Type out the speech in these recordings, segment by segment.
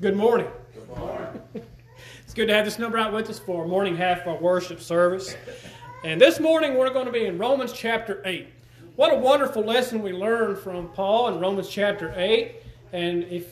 Good morning. Good morning. It's good to have the Snowbrite with us for our morning half of our worship service. And this morning we're going to be in Romans chapter 8. What a wonderful lesson we learned from Paul in Romans chapter 8. And if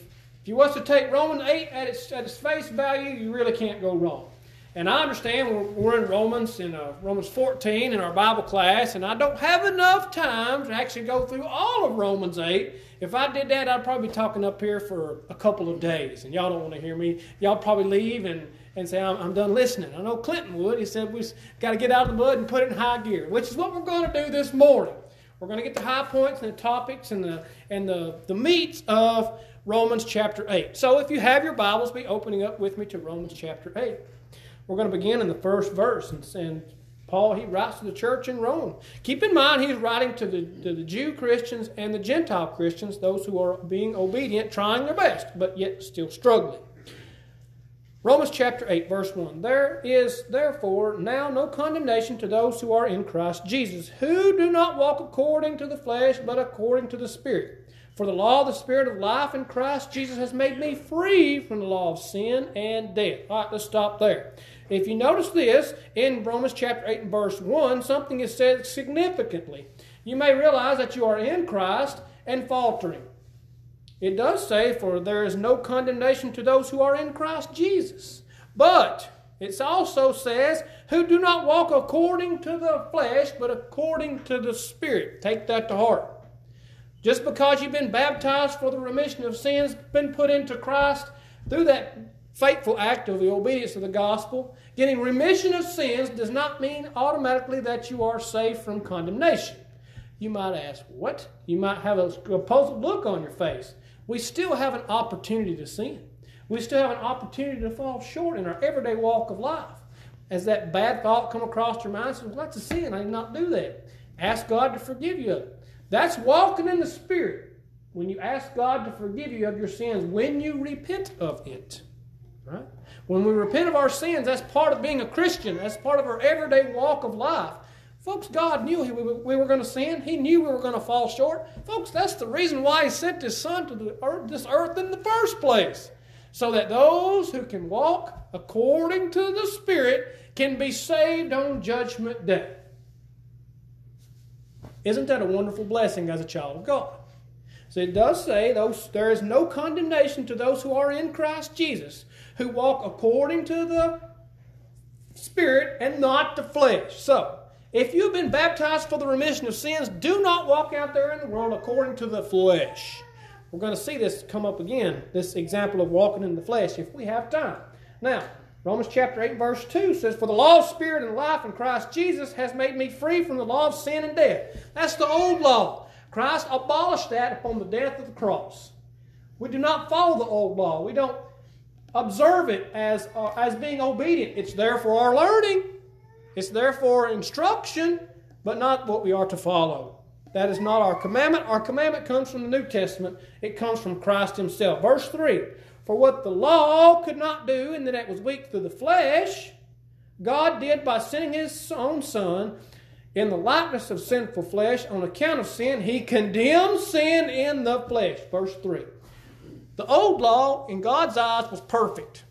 you was to take Romans 8 at its face value, you really can't go wrong. And I understand we're in Romans, Romans 14 in our Bible class, and I don't have enough time to actually go through all of Romans 8. If I did that, I'd probably be talking up here for a couple of days, and y'all don't want to hear me. Y'all probably leave and say, I'm done listening. I know Clinton would. He said, we've got to get out of the mud and put it in high gear, which is what we're going to do this morning. We're going to get the high points and the topics and the meats of Romans chapter 8. So if you have your Bibles, be opening up with me to Romans chapter 8. We're going to begin in the first verse, and Paul, he writes to the church in Rome. Keep in mind, he's writing to the Jew Christians and the Gentile Christians, those who are being obedient, trying their best, but yet still struggling. Romans chapter 8, verse 1. There is therefore now no condemnation to those who are in Christ Jesus, who do not walk according to the flesh, but according to the Spirit. For the law of the Spirit of life in Christ Jesus has made me free from the law of sin and death. All right, let's stop there. If you notice this, in Romans chapter 8 and verse 1, something is said significantly. You may realize that you are in Christ and faltering. It does say, for there is no condemnation to those who are in Christ Jesus. But it also says, who do not walk according to the flesh, but according to the Spirit. Take that to heart. Just because you've been baptized for the remission of sins, been put into Christ through that faithful act of the obedience of the gospel, getting remission of sins does not mean automatically that you are saved from condemnation. You might ask, what? You might have a puzzled look on your face. We still have an opportunity to sin. We still have an opportunity to fall short in our everyday walk of life. As that bad thought come across your mind, says, well, that's a sin. I did not do that. Ask God to forgive you of it. That's walking in the Spirit when you ask God to forgive you of your sins, when you repent of it. Right? When we repent of our sins, that's part of being a Christian. That's part of our everyday walk of life. Folks, God knew we were going to sin. He knew we were going to fall short. Folks, that's the reason why He sent His Son to this earth in the first place. So that those who can walk according to the Spirit can be saved on Judgment Day. Isn't that a wonderful blessing as a child of God? So it does say, there is no condemnation to those who are in Christ Jesus, who walk according to the Spirit and not the flesh. So, if you've been baptized for the remission of sins, do not walk out there in the world according to the flesh. We're going to see this come up again, this example of walking in the flesh, if we have time. Now, Romans chapter 8, verse 2 says, for the law of Spirit and life in Christ Jesus has made me free from the law of sin and death. That's the old law. Christ abolished that upon the death of the cross. We do not follow the old law. We don't observe it as being obedient. It's there for our learning. It's there for instruction, but not what we are to follow. That is not our commandment. Our commandment comes from the New Testament. It comes from Christ Himself. Verse 3. For what the law could not do, and that it was weak through the flesh, God did by sending His own Son in the likeness of sinful flesh. On account of sin, He condemned sin in the flesh. Verse 3. The old law, in God's eyes, was perfect.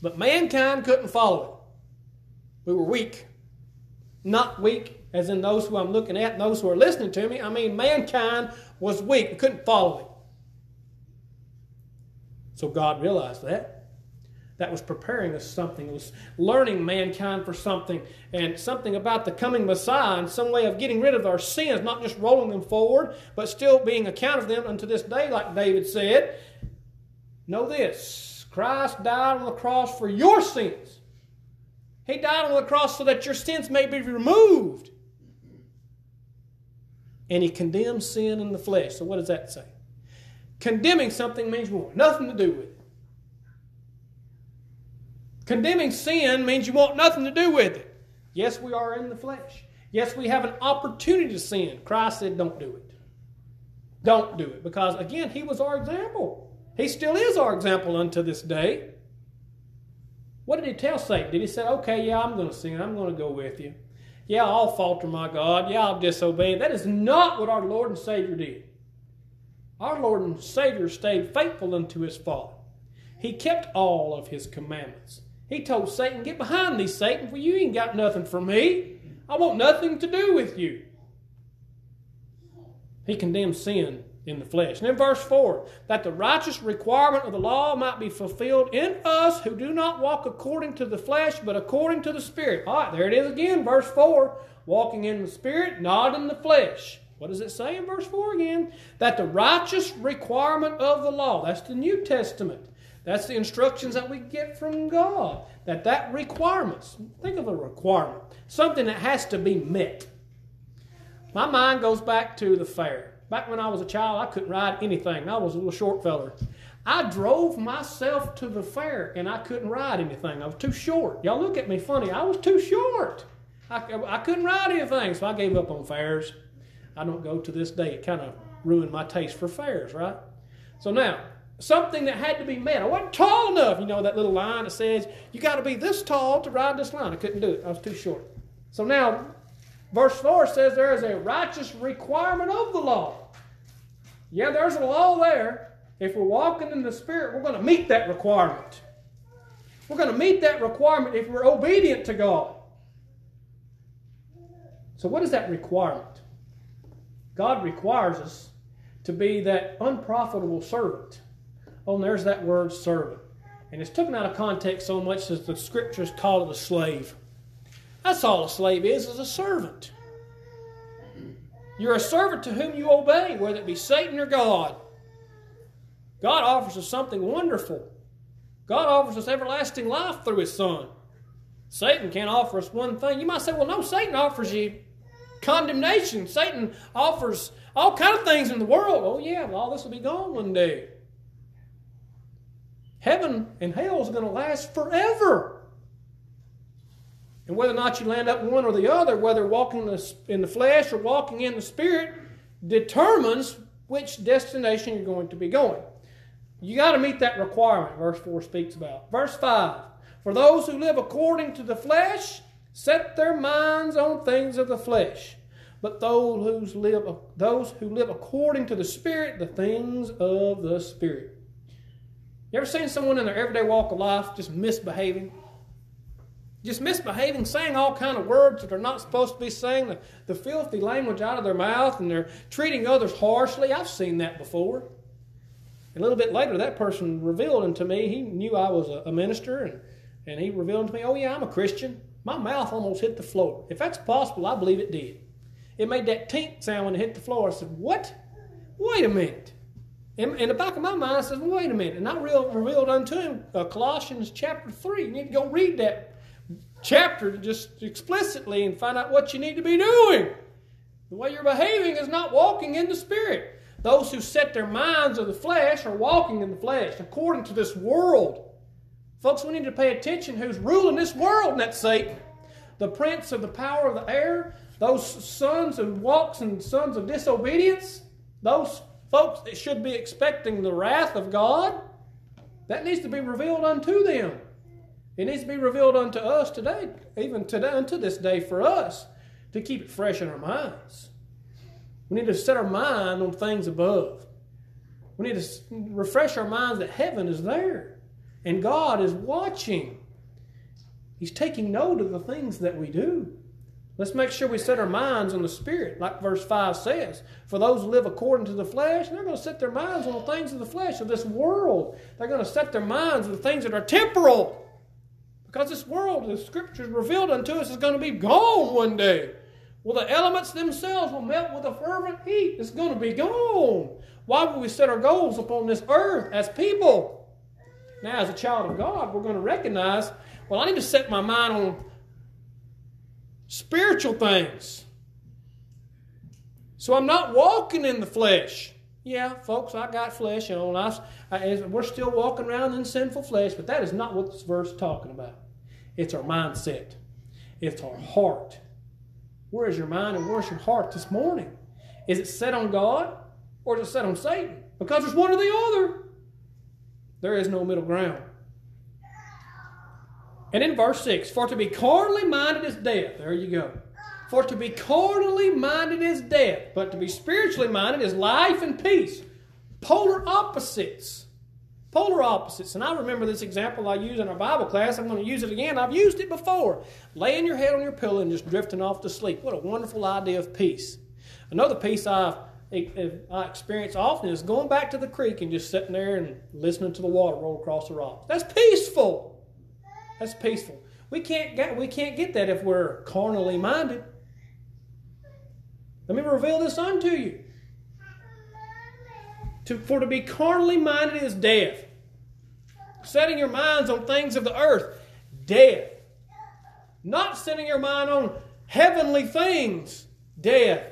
But mankind couldn't follow it. We were weak. Not weak as in those who I'm looking at and those who are listening to me. I mean, mankind was weak. We couldn't follow it. So God realized that. That was preparing us something. It was learning mankind for something, and something about the coming Messiah and some way of getting rid of our sins, not just rolling them forward, but still being accounted for them unto this day, like David said. Know this, Christ died on the cross for your sins. He died on the cross so that your sins may be removed. And He condemns sin in the flesh. So what does that say? Condemning something means you want nothing to do with it. Condemning sin means you want nothing to do with it. Yes, we are in the flesh. Yes, we have an opportunity to sin. Christ said, don't do it. Don't do it. Because, again, He was our example. He still is our example unto this day. What did He tell Satan? Did He say, okay, yeah, I'm going to sin. I'm going to go with you. Yeah, I'll falter, my God. Yeah, I'll disobey. That is not what our Lord and Savior did. Our Lord and Savior stayed faithful unto His Father. He kept all of his commandments. He told Satan, get behind me, Satan, for you ain't got nothing for me. I want nothing to do with you. He condemned sin in the flesh. And in verse 4, that the righteous requirement of the law might be fulfilled in us who do not walk according to the flesh, but according to the Spirit. All right, there it is again, verse 4. Walking in the Spirit, not in the flesh. What does it say in verse 4 again? That the righteous requirement of the law, that's the New Testament. That's the instructions that we get from God. That requirements. Think of a requirement. Something that has to be met. My mind goes back to the fair. Back when I was a child, I couldn't ride anything. I was a little short fella. I drove myself to the fair, and I couldn't ride anything. I was too short. Y'all look at me funny. I was too short. I couldn't ride anything, so I gave up on fairs. I don't go to this day. It kind of ruined my taste for fairs, right? So now, something that had to be met. I wasn't tall enough. You know that little line that says, you got to be this tall to ride this line. I couldn't do it. I was too short. So now, verse 4 says there is a righteous requirement of the law. Yeah, there's a law there. If we're walking in the Spirit, we're going to meet that requirement. We're going to meet that requirement if we're obedient to God. So what is that requirement? God requires us to be that unprofitable servant. Oh, and there's that word servant. And it's taken out of context so much as the Scriptures taught of a slave. That's all a slave is a servant. You're a servant to whom you obey, whether it be Satan or God. God offers us something wonderful. God offers us everlasting life through His Son. Satan can't offer us one thing. You might say, well, no, Satan offers you condemnation. Satan offers all kinds of things in the world. Oh, yeah, well, all this will be gone one day. Heaven and hell is going to last forever. And whether or not you land up one or the other, whether walking in the flesh or walking in the Spirit, determines which destination you're going to be going. You got to meet that requirement, verse 4 speaks about. Verse 5, for those who live according to the flesh set their minds on things of the flesh, but those who live according to the Spirit, the things of the Spirit. You ever seen someone in their everyday walk of life just misbehaving? Just misbehaving, saying all kind of words that they're not supposed to be saying, the filthy language out of their mouth, and they're treating others harshly. I've seen that before. A little bit later, that person revealed unto me, he knew I was a minister, and he revealed to me, oh yeah, I'm a Christian. My mouth almost hit the floor. If that's possible, I believe it did. It made that tink sound when it hit the floor. I said, what? Wait a minute. In the back of my mind, I said, wait a minute. And I revealed unto him Colossians chapter 3. You need to go read that chapter just explicitly and find out what you need to be doing. The way you're behaving is not walking in the Spirit. Those who set their minds on the flesh are walking in the flesh according to this world. Folks, we need to pay attention who's ruling this world, and that's Satan. The prince of the power of the air, those sons of walks and sons of disobedience, those folks that should be expecting the wrath of God, that needs to be revealed unto them. It needs to be revealed unto us today, even today, unto this day for us, to keep it fresh in our minds. We need to set our mind on things above. We need to refresh our minds that heaven is there and God is watching. He's taking note of the things that we do. Let's make sure we set our minds on the Spirit, like verse 5 says. For those who live according to the flesh, they're going to set their minds on the things of the flesh, of this world. They're going to set their minds on the things that are temporal. Because this world, the Scriptures revealed unto us, is going to be gone one day. Well, the elements themselves will melt with a fervent heat. It's going to be gone. Why would we set our goals upon this earth as people? Now, as a child of God, we're going to recognize, well, I need to set my mind on spiritual things. So I'm not walking in the flesh. Yeah, folks, I got flesh on. We're still walking around in sinful flesh, but that is not what this verse is talking about. It's our mindset. It's our heart. Where is your mind and where is your heart this morning? Is it set on God or is it set on Satan? Because there's one or the other. There is no middle ground. And in verse 6, for to be carnally minded is death. There you go. For to be carnally minded is death, but to be spiritually minded is life and peace. Polar opposites. Polar opposites. And I remember this example I used in our Bible class. I'm going to use it again. I've used it before. Laying your head on your pillow and just drifting off to sleep. What a wonderful idea of peace. Another peace I experience often is going back to the creek and just sitting there and listening to the water roll across the rocks. That's peaceful. That's peaceful. We can't get that if we're carnally minded. Let me reveal this unto you. For to be carnally minded is death. Setting your minds on things of the earth, death. Not setting your mind on heavenly things, death.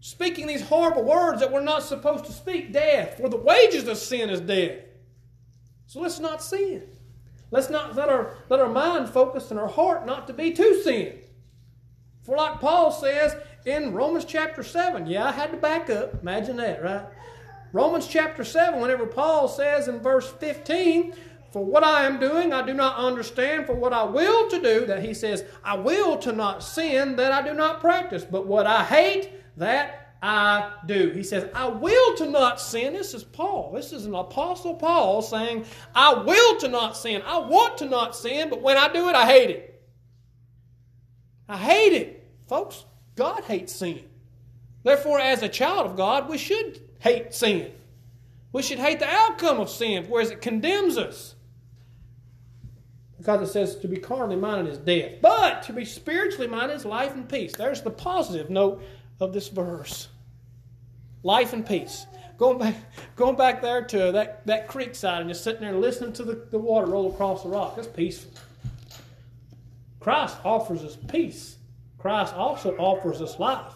Speaking these horrible words that we're not supposed to speak, death. For the wages of sin is death. So let's not sin. Let's not let our mind focus and our heart not to be too sin. For like Paul says in Romans chapter 7, yeah, I had to back up. Imagine that, right? Romans chapter 7, whenever Paul says in verse 15, for what I am doing I do not understand, for what I will to do, that he says, I will to not sin, that I do not practice, but what I hate, that I do. He says, I will to not sin. This is Paul. This is an apostle Paul saying, I will to not sin. I want to not sin, but when I do it, I hate it. I hate it. Folks, God hates sin. Therefore, as a child of God, we should hate sin. We should hate the outcome of sin, whereas it condemns us. Because it says to be carnally minded is death, but to be spiritually minded is life and peace. There's the positive note of this verse. Life and peace. Going back there to that creek side and just sitting there listening to the water roll across the rock. That's peaceful. Christ offers us peace. Christ also offers us life.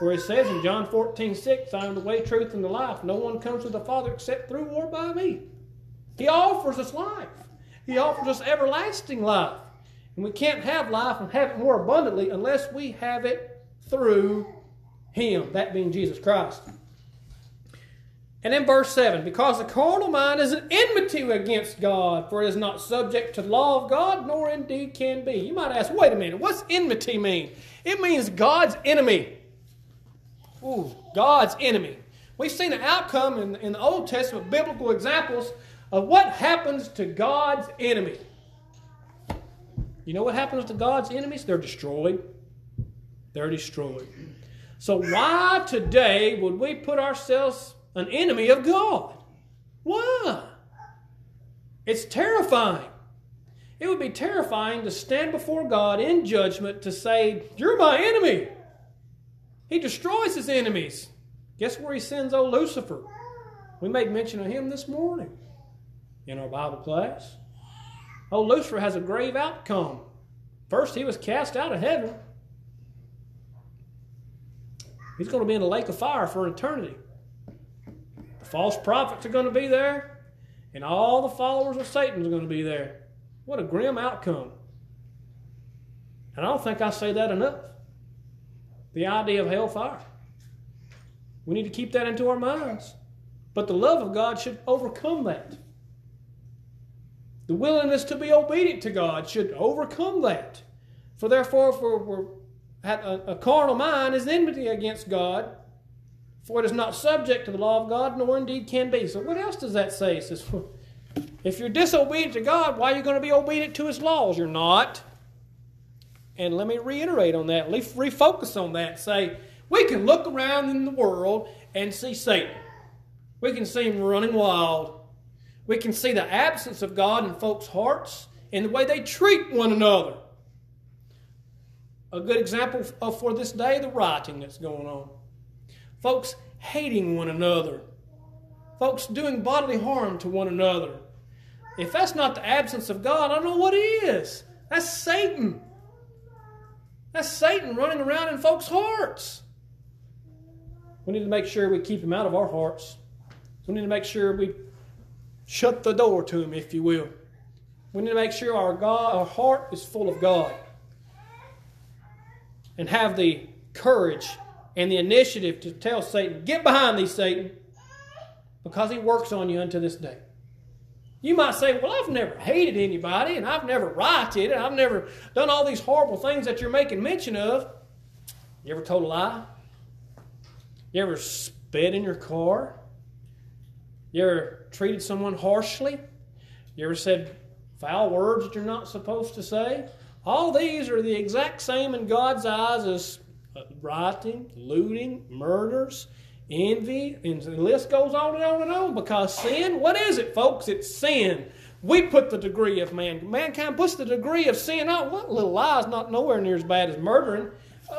For he says in John 14:6, I am the way, truth, and the life. No one comes to the Father except through or by me. He offers us life. He offers us everlasting life. And we can't have life and have it more abundantly unless we have it through Him, that being Jesus Christ. And in verse 7, because the carnal mind is an enmity against God, for it is not subject to the law of God, nor indeed can be. You might ask, wait a minute, what's enmity mean? It means God's enemy. Ooh, God's enemy. We've seen an outcome in the Old Testament biblical examples of what happens to God's enemy. You know what happens to God's enemies? They're destroyed. They're destroyed. So why today would we put ourselves an enemy of God? Why? It's terrifying. It would be terrifying to stand before God in judgment to say, you're my enemy. He destroys his enemies. Guess where he sends old Lucifer? We made mention of him this morning in our Bible class. Old Lucifer has a grave outcome. First, he was cast out of heaven. He's going to be in the lake of fire for eternity. The false prophets are going to be there, and all the followers of Satan are going to be there. What a grim outcome. And I don't think I say that enough. The idea of hellfire. We need to keep that into our minds. But the love of God should overcome that. The willingness to be obedient to God should overcome that. For therefore, a carnal mind is enmity against God, for it is not subject to the law of God, nor indeed can be. So what else does that say? It says, if you're disobedient to God, why are you going to be obedient to His laws? You're not. And let me reiterate on that, refocus on that, say, we can look around in the world and see Satan. We can see him running wild. We can see the absence of God in folks' hearts and the way they treat one another. A good example for this day, the rioting that's going on. Folks hating one another. Folks doing bodily harm to one another. If that's not the absence of God, I don't know what is. That's Satan. That's Satan running around in folks' hearts. We need to make sure we keep him out of our hearts. We need to make sure we shut the door to him, if you will. We need to make sure our heart is full of God. And have the courage and the initiative to tell Satan, get behind thee, Satan, because he works on you unto this day. You might say, well, I've never hated anybody, and I've never rioted, and I've never done all these horrible things that you're making mention of. You ever told a lie? You ever spit in your car? You ever treated someone harshly? You ever said foul words that you're not supposed to say? All these are the exact same in God's eyes as rioting, looting, murders, envy, and the list goes on and on and on. Because sin, what is it, folks? It's sin. We put the degree of mankind puts the degree of sin on. What little lie is not nowhere near as bad as murdering?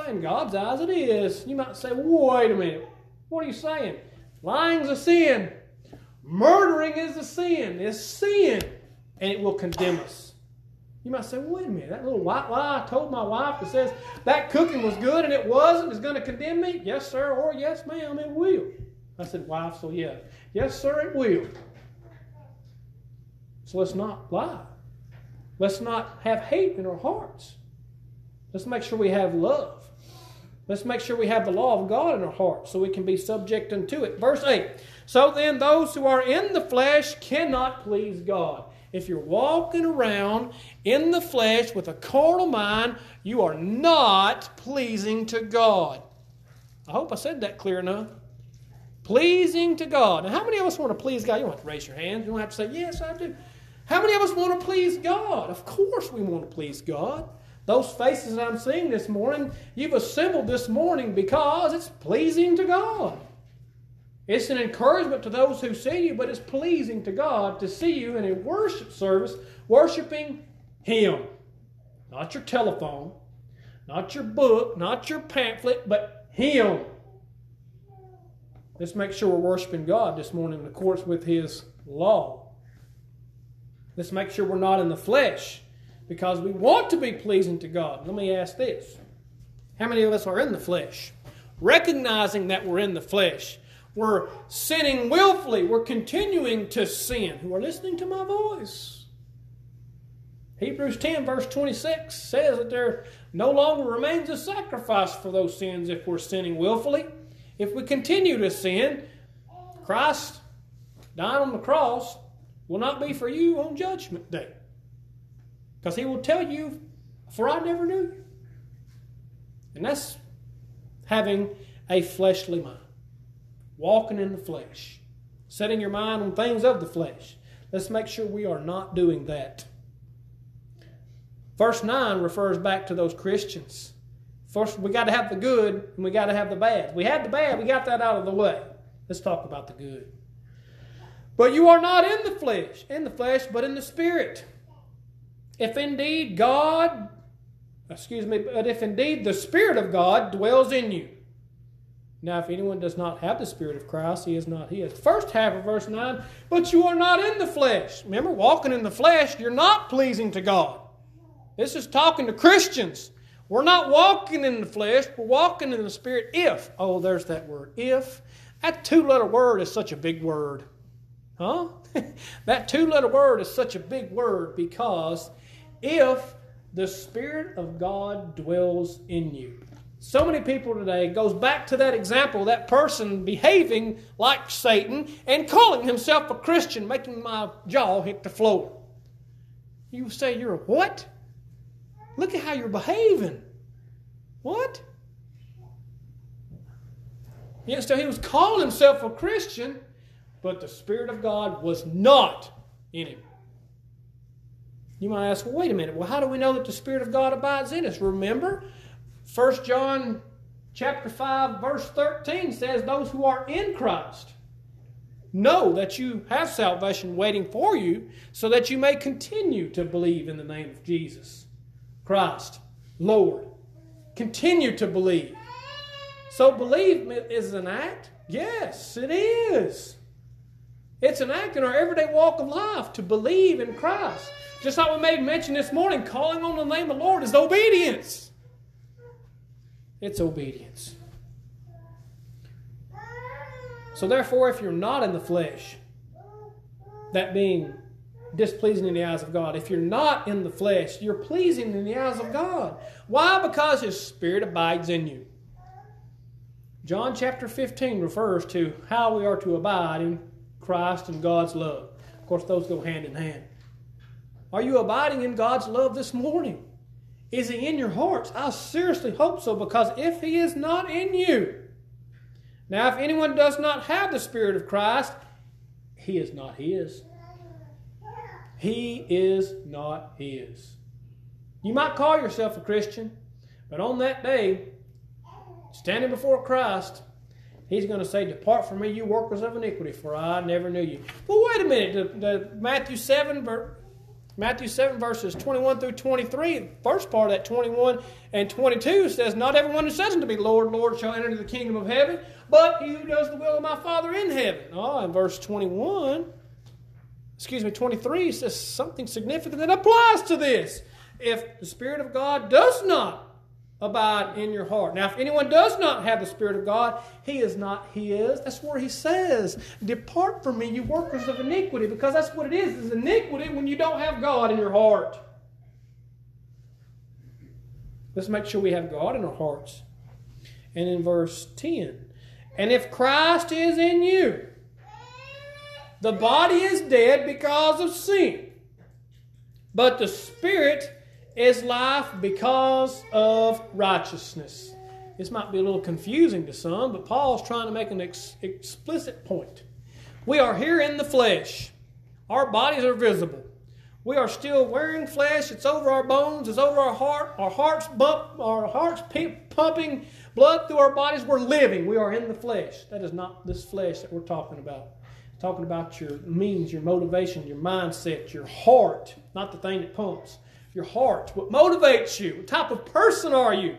In God's eyes, it is. You might say, wait a minute, what are you saying? Lying's a sin. Murdering is a sin. It's sin. And it will condemn us. You might say, wait a minute, that little white lie I told my wife that says that cooking was good and it wasn't is going to condemn me? Yes, sir, or yes, ma'am, it will. I said, wife, so yeah. Yes, sir, it will. So let's not lie. Let's not have hate in our hearts. Let's make sure we have love. Let's make sure we have the law of God in our hearts so we can be subject unto it. Verse 8, so then those who are in the flesh cannot please God. If you're walking around in the flesh with a carnal mind, you are not pleasing to God. I hope I said that clear enough. Pleasing to God. Now, how many of us want to please God? You don't have to raise your hands. You don't have to say, yes, I do. How many of us want to please God? Of course we want to please God. Those faces that I'm seeing this morning, you've assembled this morning because it's pleasing to God. It's an encouragement to those who see you, but it's pleasing to God to see you in a worship service, worshiping Him. Not your telephone, not your book, not your pamphlet, but Him. Let's make sure we're worshiping God this morning in accordance with His law. Let's make sure we're not in the flesh because we want to be pleasing to God. Let me ask this. How many of us are in the flesh? Recognizing that we're in the flesh. We're sinning willfully. We're continuing to sin. Who are listening to my voice. Hebrews 10 verse 26 says that there no longer remains a sacrifice for those sins if we're sinning willfully. If we continue to sin, Christ dying on the cross will not be for you on Judgment Day. Because He will tell you, for I never knew you. And that's having a fleshly mind. Walking in the flesh. Setting your mind on things of the flesh. Let's make sure we are not doing that. Verse 9 refers back to those Christians. First, we got to have the good and we got to have the bad. We had the bad, we got that out of the way. Let's talk about the good. But you are not in the flesh, but in the Spirit. If indeed the Spirit of God dwells in you. Now, if anyone does not have the Spirit of Christ, he is not His. First half of verse 9, but you are not in the flesh. Remember, walking in the flesh, you're not pleasing to God. This is talking to Christians. We're not walking in the flesh, we're walking in the Spirit if. Oh, there's that word, if. That two-letter word is such a big word. Huh? That two-letter word is such a big word because if the Spirit of God dwells in you. So many people today goes back to that example, that person behaving like Satan and calling himself a Christian, making my jaw hit the floor. You say, you're a what? Look at how you're behaving. What? Yes, so he was calling himself a Christian, but the Spirit of God was not in him. You might ask, well, wait a minute. Well, how do we know that the Spirit of God abides in us? Remember, 1 John chapter 5, verse 13 says, those who are in Christ know that you have salvation waiting for you so that you may continue to believe in the name of Jesus Christ, Lord. Continue to believe. So believe is an act? Yes, it is. It's an act in our everyday walk of life to believe in Christ. Just like we made mention this morning, calling on the name of the Lord is obedience. It's obedience. So therefore, if you're not in the flesh, that being displeasing in the eyes of God, if you're not in the flesh, you're pleasing in the eyes of God. Why? Because His Spirit abides in you. John chapter 15 refers to how we are to abide in Christ and God's love. Of course, those go hand in hand. Are you abiding in God's love this morning? Is He in your hearts? I seriously hope so, because if He is not in you. Now, if anyone does not have the Spirit of Christ, He is not his. He is not his. You might call yourself a Christian, but on that day, standing before Christ, He's going to say, "Depart from me, you workers of iniquity, for I never knew you." Well, wait a minute. Matthew 7 verses 21 through 23, the first part of that 21 and 22 says, "Not everyone who says unto me, Lord, Lord, shall enter into the kingdom of heaven, but he who does the will of my Father in heaven." Oh, and verse 23 says something significant that applies to this. "If the Spirit of God does not abide in your heart." Now, if anyone does not have the Spirit of God, he is not his. That's where He says, "Depart from me, you workers of iniquity," because that's what it is iniquity when you don't have God in your heart. Let's make sure we have God in our hearts. And in verse 10, "And if Christ is in you, the body is dead because of sin, but the Spirit is life because of righteousness." This might be a little confusing to some, but Paul's trying to make an explicit point. We are here in the flesh. Our bodies are visible. We are still wearing flesh. It's over our bones. It's over our heart. Our hearts bump. Our hearts pumping blood through our bodies. We're living. We are in the flesh. That is not this flesh that we're talking about. It's talking about your means, your motivation, your mindset, your heart, not the thing that pumps. Your heart, what motivates you? What type of person are you?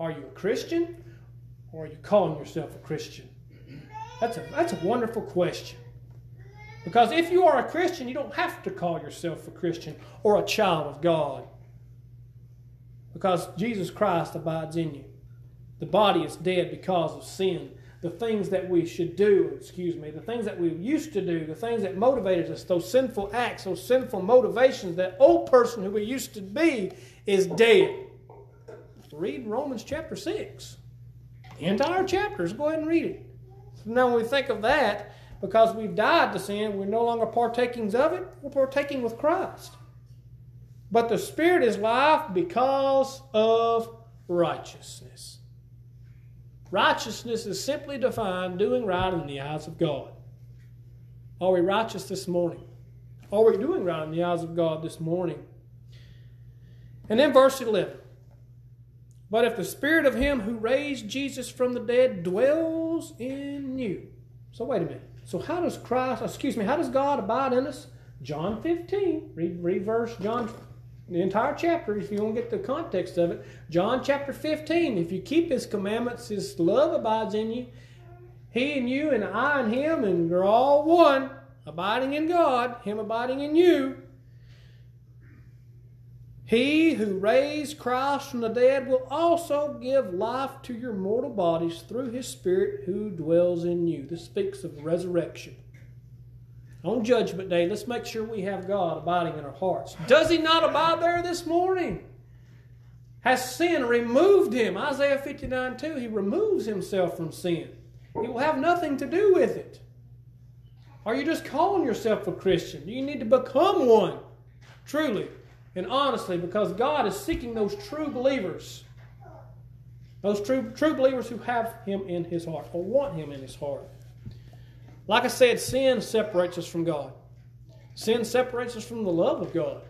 Are you a Christian? Or are you calling yourself a Christian? That's a wonderful question. Because if you are a Christian, you don't have to call yourself a Christian or a child of God. Because Jesus Christ abides in you. The body is dead because of sin. The things that we should do, the things that we used to do, the things that motivated us, those sinful acts, those sinful motivations, that old person who we used to be is dead. Read Romans chapter 6. The entire chapter. Go ahead and read it. Now when we think of that, because we've died to sin, we're no longer partakings of it, we're partaking with Christ. But the Spirit is life because of righteousness. Righteousness is simply defined doing right in the eyes of God. Are we righteous this morning? Are we doing right in the eyes of God this morning? And then verse 11. "But if the Spirit of Him who raised Jesus from the dead dwells in you." So wait a minute. So how does how does God abide in us? John 15. Read verse John 15. The entire chapter, if you want to get the context of it, John chapter 15, "If you keep His commandments, His love abides in you. He and you and I and Him, and you're all one, abiding in God, Him abiding in you. He who raised Christ from the dead will also give life to your mortal bodies through His Spirit who dwells in you." This speaks of resurrection. On Judgment Day, let's make sure we have God abiding in our hearts. Does He not abide there this morning? Has sin removed Him? Isaiah 59:2, He removes Himself from sin. He will have nothing to do with it. Are you just calling yourself a Christian? You need to become one, truly and honestly, because God is seeking those true believers. Those true believers who have Him in His heart, or want Him in His heart. Like I said, sin separates us from God. Sin separates us from the love of God.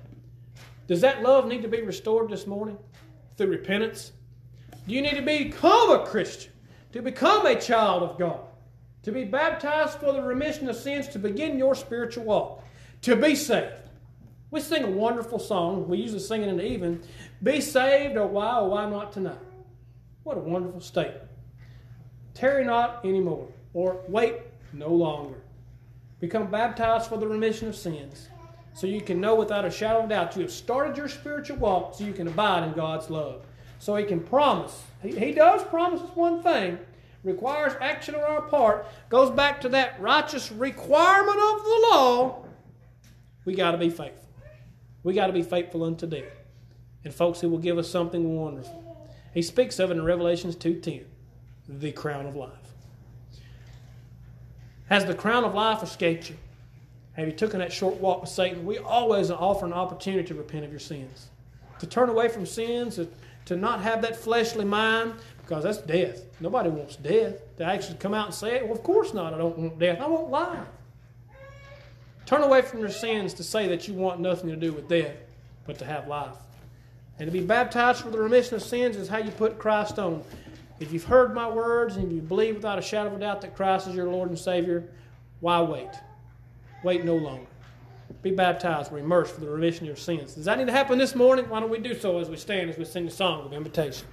Does that love need to be restored this morning through repentance? Do you need to become a Christian, to become a child of God, to be baptized for the remission of sins, to begin your spiritual walk, to be saved? We sing a wonderful song. We usually sing it in the evening. "Be saved, or why not tonight?" What a wonderful statement. "Tarry not anymore," or "wait no longer." Become baptized for the remission of sins, so you can know without a shadow of doubt you have started your spiritual walk, so you can abide in God's love. So He can promise. He does promise us one thing. Requires action on our part. Goes back to that righteous requirement of the law. We got to be faithful. We got to be faithful unto death. And folks, He will give us something wonderful. He speaks of it in Revelation 2:10. The crown of life. Has the crown of life escaped you? Have you taken that short walk with Satan? We always offer an opportunity to repent of your sins. To turn away from sins, to not have that fleshly mind, because that's death. Nobody wants death. To actually come out and say it, "Well, of course not, I don't want death. I want life." Turn away from your sins to say that you want nothing to do with death, but to have life. And to be baptized for the remission of sins is how you put Christ on. If you've heard my words and you believe without a shadow of a doubt that Christ is your Lord and Savior, why wait? Wait no longer. Be baptized or immersed for the remission of your sins. Does that need to happen this morning? Why don't we do so as we stand, as we sing the song of invitation?